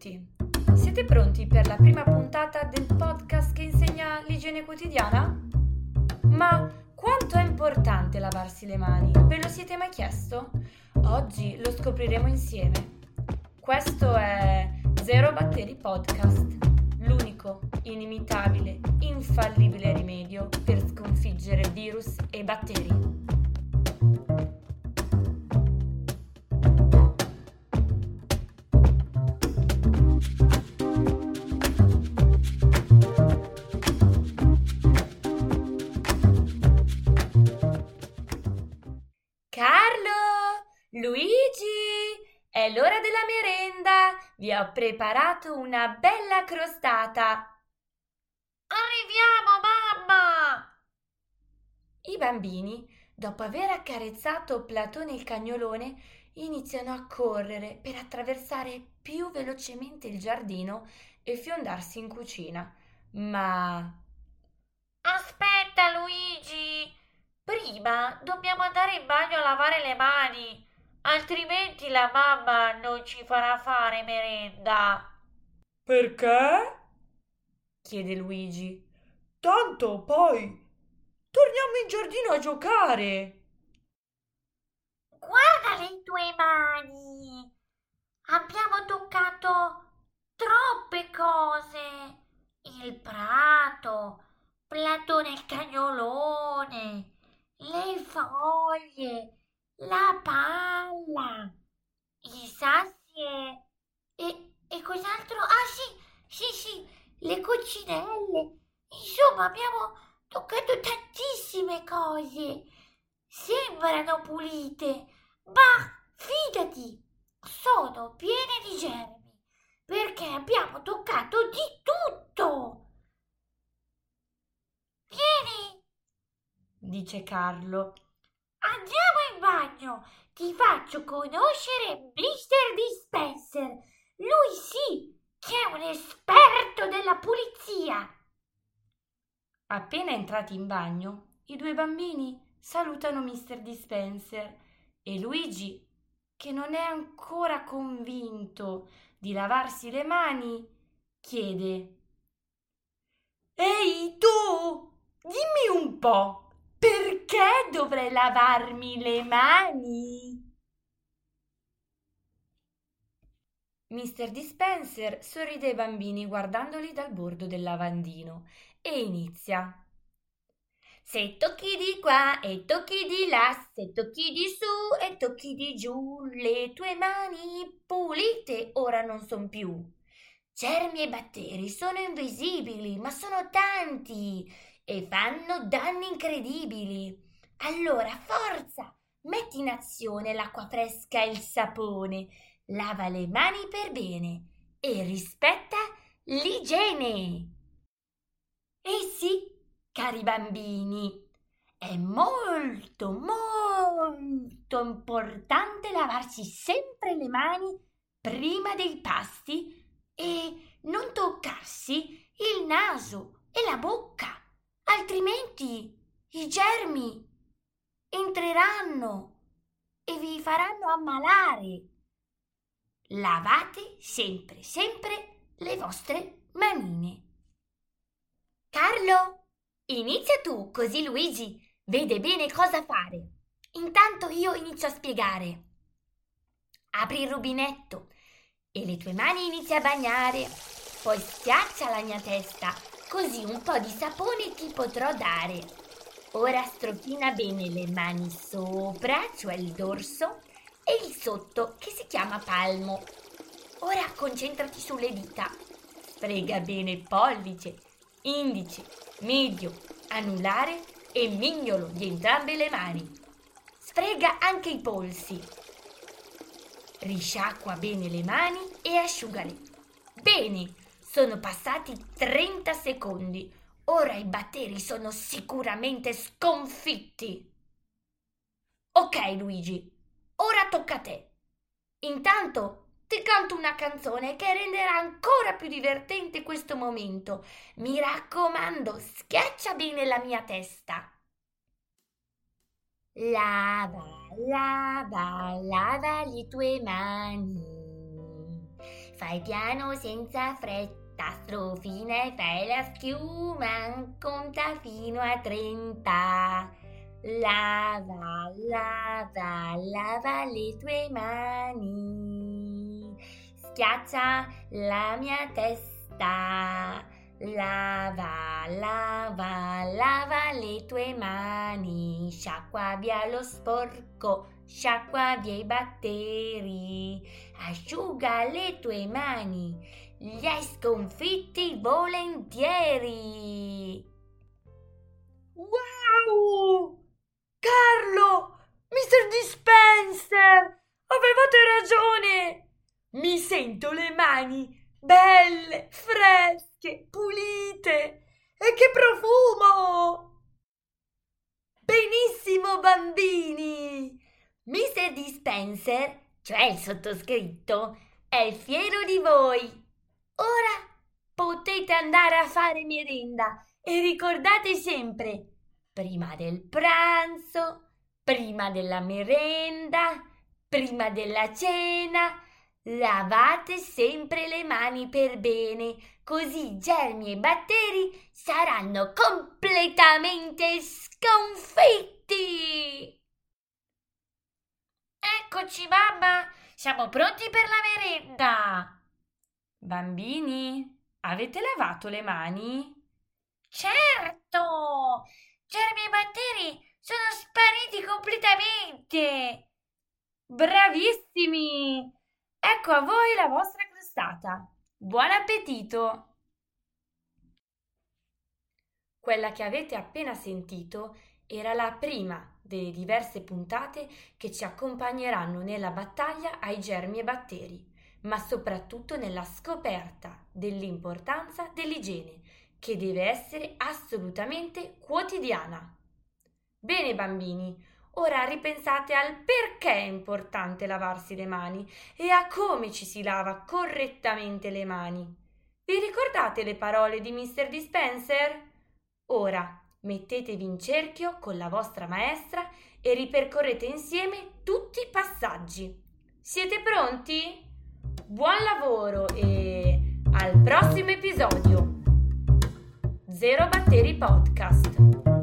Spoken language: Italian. tutti! Siete pronti per la prima puntata del podcast che insegna l'igiene quotidiana? Ma quanto è importante lavarsi le mani? Ve lo siete mai chiesto? Oggi lo scopriremo insieme. Questo è Zero Batteri Podcast, l'unico, inimitabile, infallibile rimedio per sconfiggere virus e batteri. È l'ora della merenda, vi ho preparato una bella crostata. Arriviamo, mamma! I bambini, dopo aver accarezzato Platone il cagnolone, iniziano a correre per attraversare più velocemente il giardino e fiondarsi in cucina. Ma... Aspetta, Luigi! Prima dobbiamo andare in bagno a lavare le mani. Altrimenti la mamma non ci farà fare merenda. Perché? Chiede Luigi. Tanto poi torniamo in giardino a giocare. Guarda le tue mani. Abbiamo toccato troppe cose. Il prato, Platone il cagnolone, le foglie, la palla, i sassi e cos'altro? Ah sì, le coccinelle. Insomma, abbiamo toccato tantissime cose. Sembrano pulite, ma fidati, sono piene di germi, perché abbiamo toccato di tutto. Vieni, dice Carlo. Andiamo in bagno, ti faccio conoscere Mr. Dispenser, lui sì, che è un esperto della pulizia. Appena entrati in bagno, i due bambini salutano Mr. Dispenser e Luigi, che non è ancora convinto di lavarsi le mani, chiede: Ehi tu, dimmi un po'. Perché dovrei lavarmi le mani? Mr. Dispenser sorride ai bambini guardandoli dal bordo del lavandino e inizia. Se tocchi di qua e tocchi di là, se tocchi di su e tocchi di giù, le tue mani pulite ora non son più. Germi e batteri sono invisibili, ma sono tanti e fanno danni incredibili. Allora, forza! Metti in azione l'acqua fresca e il sapone. Lava le mani per bene e rispetta l'igiene. E sì, cari bambini, è molto, molto importante lavarsi sempre le mani prima dei pasti e non toccarsi il naso e la bocca. Altrimenti i germi entreranno e vi faranno ammalare. Lavate sempre, sempre le vostre manine. Carlo, inizia tu, così Luigi vede bene cosa fare. Intanto io inizio a spiegare. Apri il rubinetto e le tue mani inizi a bagnare. Poi schiaccia la mia testa. Così un po' di sapone ti potrò dare. Ora stroppina bene le mani sopra, cioè il dorso, e il sotto, che si chiama palmo. Ora concentrati sulle dita. Frega bene il pollice, indice, medio, anulare e mignolo di entrambe le mani. Sfrega anche i polsi. Risciacqua bene le mani e asciugale. Bene! Sono passati 30 secondi. Ora i batteri sono sicuramente sconfitti. Ok, Luigi, ora tocca a te. Intanto ti canto una canzone che renderà ancora più divertente questo momento. Mi raccomando, schiaccia bene la mia testa. Lava, lava, lava le tue mani. Fai piano senza fretta, strofina e fai la schiuma, conta fino a 30. Lava, lava, lava le tue mani, schiaccia la mia testa. Lava, lava, lava le tue mani, sciacqua via lo sporco, sciacqua via i batteri, asciuga le tue mani, li hai sconfitti volentieri. Wow! Carlo! Mr. Dispenser! Avevate ragione! Mi sento le mani belle, fresche, pulite! E che profumo! Benissimo, bambini! Mr. Dispenser, cioè il sottoscritto, è fiero di voi! Ora potete andare a fare merenda e ricordate sempre, prima del pranzo, prima della merenda, prima della cena, lavate sempre le mani per bene, così germi e batteri saranno completamente sconfitti! Eccoci, mamma! Siamo pronti per la merenda! Bambini, avete lavato le mani? Certo! Germi e batteri sono spariti completamente! Bravissimi! Ecco a voi la vostra crostata. Buon appetito! Quella che avete appena sentito era la prima delle diverse puntate che ci accompagneranno nella battaglia ai germi e batteri, ma soprattutto nella scoperta dell'importanza dell'igiene, che deve essere assolutamente quotidiana. Bene, bambini! Ora ripensate al perché è importante lavarsi le mani e a come ci si lava correttamente le mani. Vi ricordate le parole di Mr. Dispenser? Ora mettetevi in cerchio con la vostra maestra e ripercorrete insieme tutti i passaggi. Siete pronti? Buon lavoro e al prossimo episodio! Zero Batteri Podcast.